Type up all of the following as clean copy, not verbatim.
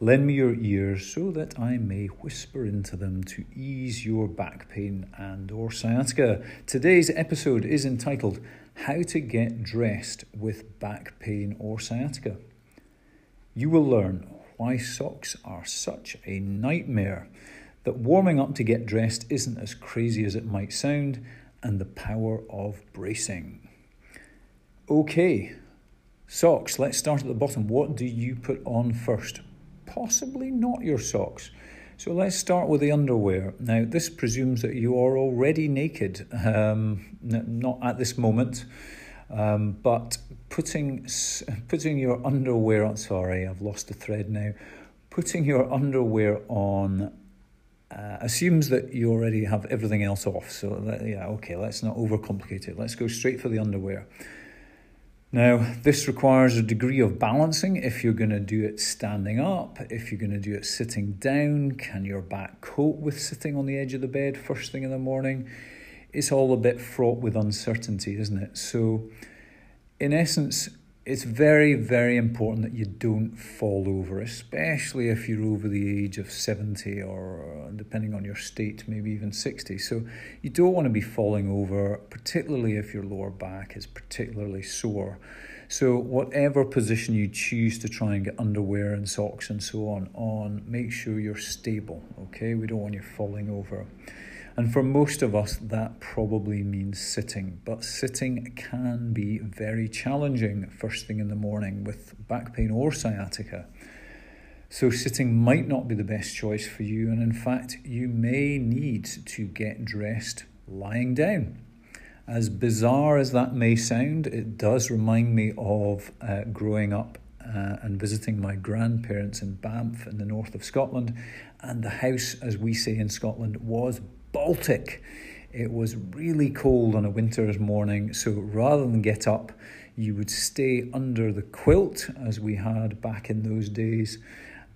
lend me your ears so that I may whisper into them to ease your back pain and or sciatica. Today's episode is entitled, How to Get Dressed with Back Pain or Sciatica. You will learn why socks are such a nightmare, that warming up to get dressed isn't as crazy as it might sound, and the power of bracing. Okay. Socks, let's start at the bottom. What do you put on first? Possibly not your socks. So let's start with the underwear. Now, this presumes that you are already naked. Not at this moment, but putting your underwear on... Sorry, I've lost the thread now. Putting your underwear on assumes that you already have everything else off. So, let's not overcomplicate it. Let's go straight for the underwear. Now, this requires a degree of balancing. If you're going to do it standing up, if you're going to do it sitting down, can your back cope with sitting on the edge of the bed first thing in the morning? It's all a bit fraught with uncertainty, isn't it? So, in essence, it's very, very important that you don't fall over, especially if you're over the age of 70 or, depending on your state, maybe even 60. So you don't want to be falling over, particularly if your lower back is particularly sore. So whatever position you choose to try and get underwear and socks and so on, make sure you're stable, okay? We don't want you falling over. And for most of us, that probably means sitting. But sitting can be very challenging first thing in the morning with back pain or sciatica. So sitting might not be the best choice for you. And in fact, you may need to get dressed lying down. As bizarre as that may sound, it does remind me of growing up and visiting my grandparents in Banff in the north of Scotland. And the house, as we say in Scotland, was Baltic. It was really cold on a winter's morning, so rather than get up, you would stay under the quilt, as we had back in those days,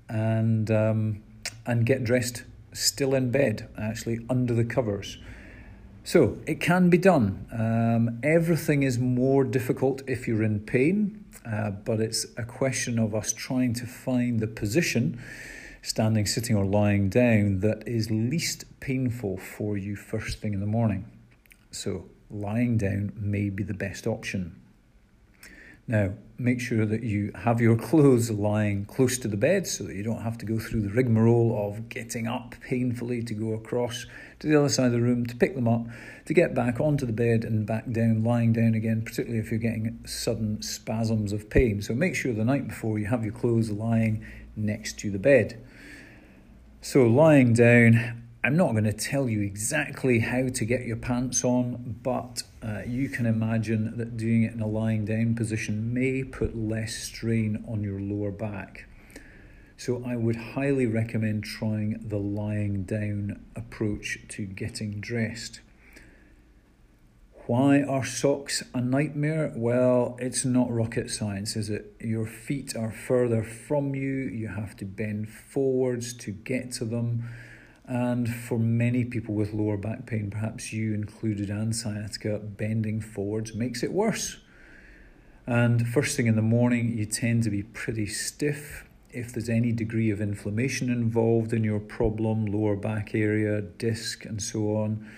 and get dressed still in bed, actually under the covers. So it can be done. Everything is more difficult if you're in pain, but it's a question of us trying to find the position, standing, sitting or lying down, that is least painful for you first thing in the morning. So lying down may be the best option. Now, make sure that you have your clothes lying close to the bed so that you don't have to go through the rigmarole of getting up painfully to go across to the other side of the room to pick them up, to get back onto the bed and back down, lying down again, particularly if you're getting sudden spasms of pain. So make sure the night before you have your clothes lying next to the bed. So lying down, I'm not going to tell you exactly how to get your pants on, but you can imagine that doing it in a lying down position may put less strain on your lower back. So I would highly recommend trying the lying down approach to getting dressed. Why are socks a nightmare? Well, it's not rocket science, is it? Your feet are further from you. You have to bend forwards to get to them. And for many people with lower back pain, perhaps you included, and sciatica, bending forwards makes it worse. And first thing in the morning, you tend to be pretty stiff. If there's any degree of inflammation involved in your problem, lower back area, disc and so on,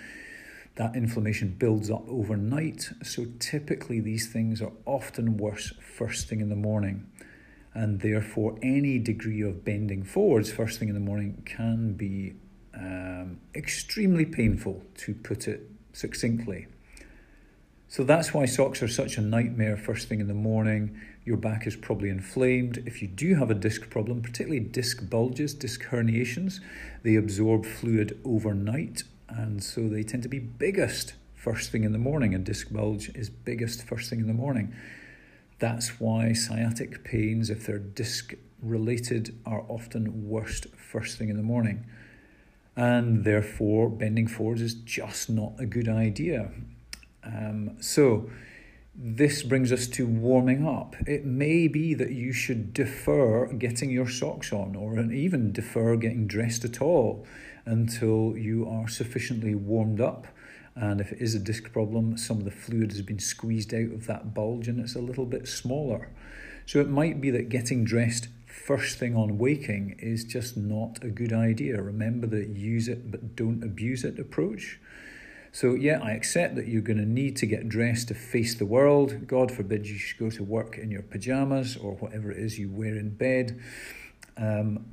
that inflammation builds up overnight, so typically these things are often worse first thing in the morning, and therefore any degree of bending forwards first thing in the morning can be extremely painful, to put it succinctly. So that's why socks are such a nightmare first thing in the morning. Your back is probably inflamed. If you do have a disc problem, particularly disc bulges, disc herniations, they absorb fluid overnight. And so they tend to be biggest first thing in the morning. A disc bulge is biggest first thing in the morning. That's why sciatic pains, if they're disc related, are often worst first thing in the morning. And therefore, bending forwards is just not a good idea. So this brings us to warming up. It may be that you should defer getting your socks on, or even defer getting dressed at all until you are sufficiently warmed up. And if it is a disc problem, some of the fluid has been squeezed out of that bulge and it's a little bit smaller. So it might be that getting dressed first thing on waking is just not a good idea. Remember the use it but don't abuse it approach. So yeah, I accept that you're going to need to get dressed to face the world. God forbid you should go to work in your pajamas or whatever it is you wear in bed.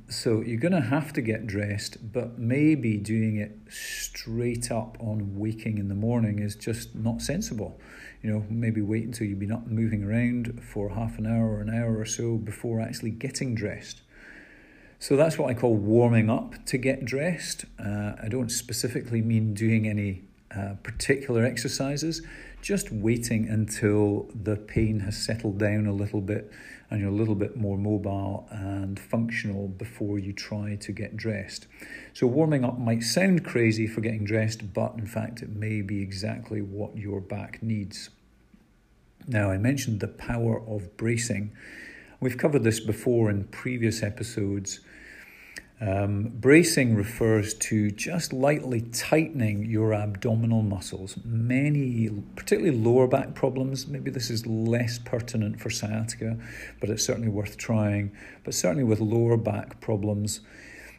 So you're going to have to get dressed, but maybe doing it straight up on waking in the morning is just not sensible. You know, maybe wait until you've been up moving around for half an hour or so before actually getting dressed. So that's what I call warming up to get dressed. I don't specifically mean doing any particular exercises, just waiting until the pain has settled down a little bit and you're a little bit more mobile and functional before you try to get dressed. So warming up might sound crazy for getting dressed, but in fact it may be exactly what your back needs. Now, I mentioned the power of bracing. We've covered this before in previous episodes. Bracing refers to just lightly tightening your abdominal muscles. Many, particularly lower back problems, maybe this is less pertinent for sciatica, but it's certainly worth trying. But certainly with lower back problems,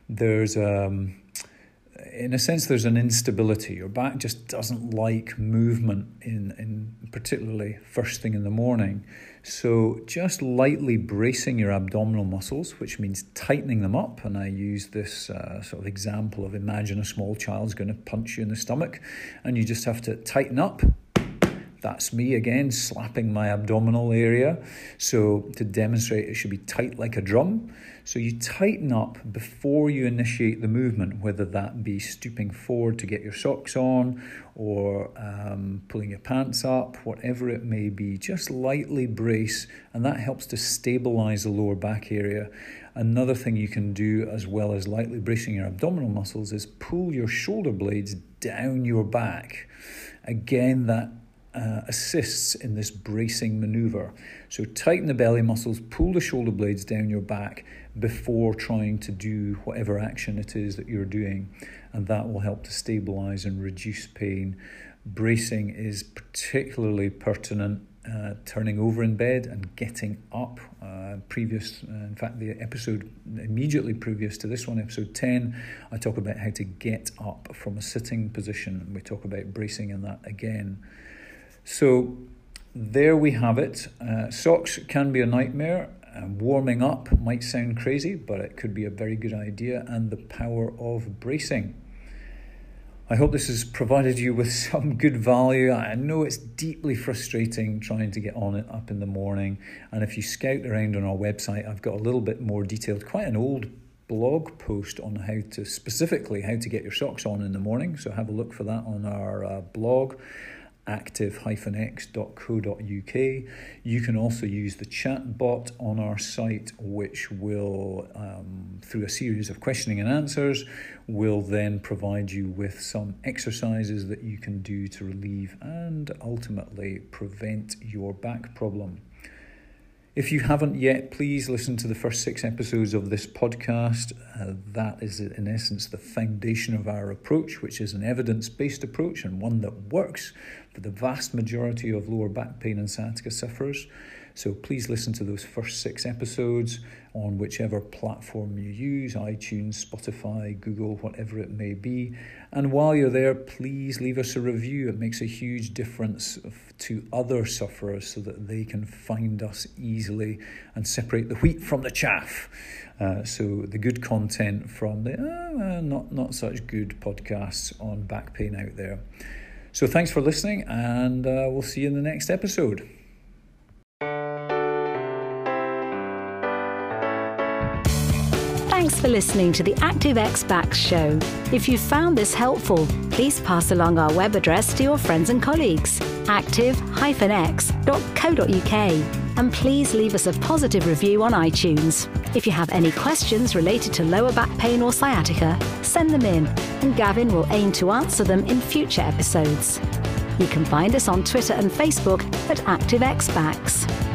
there's in a sense, there's an instability. Your back just doesn't like movement, in particularly first thing in the morning. So just lightly bracing your abdominal muscles, which means tightening them up. And I use this sort of example of imagine a small child's going to punch you in the stomach and you just have to tighten up. That's me again, slapping my abdominal area. So to demonstrate, it should be tight like a drum. So you tighten up before you initiate the movement, whether that be stooping forward to get your socks on or pulling your pants up, whatever it may be, just lightly brace. And that helps to stabilize the lower back area. Another thing you can do as well as lightly bracing your abdominal muscles is pull your shoulder blades down your back. Again, that assists in this bracing maneuver. So tighten the belly muscles, pull the shoulder blades down your back before trying to do whatever action it is that you're doing, and that will help to stabilize and reduce pain. Bracing is particularly pertinent turning over in bed and getting up. In fact, the episode immediately previous to this one, episode 10, I talk about how to get up from a sitting position, and we talk about bracing in that again. So there we have it. Socks can be a nightmare. Warming up might sound crazy, but it could be a very good idea, and the power of bracing. I hope this has provided you with some good value. I know it's deeply frustrating trying to get on it up in the morning. And if you scout around on our website, I've got a little bit more detailed, quite an old blog post on how to get your socks on in the morning. So have a look for that on our blog, active-x.co.uk. You can also use the chat bot on our site, which will, through a series of questioning and answers, will then provide you with some exercises that you can do to relieve and ultimately prevent your back problem. If you haven't yet, please listen to the first 6 episodes of this podcast. That is, in essence, the foundation of our approach, which is an evidence-based approach and one that works for the vast majority of lower back pain and sciatica sufferers. So please listen to those first 6 episodes on whichever platform you use, iTunes, Spotify, Google, whatever it may be. And while you're there, please leave us a review. It makes a huge difference to other sufferers so that they can find us easily and separate the wheat from the chaff. So the good content from the not such good podcasts on back pain out there. So thanks for listening, and we'll see you in the next episode. Thanks for listening to the ActiveX Back Show. If you found this helpful, please pass along our web address to your friends and colleagues, active-x.co.uk. and please leave us a positive review on iTunes. If you have any questions related to lower back pain or sciatica, send them in and Gavin will aim to answer them in future episodes. You can find us on Twitter and Facebook at ActiveX Backs.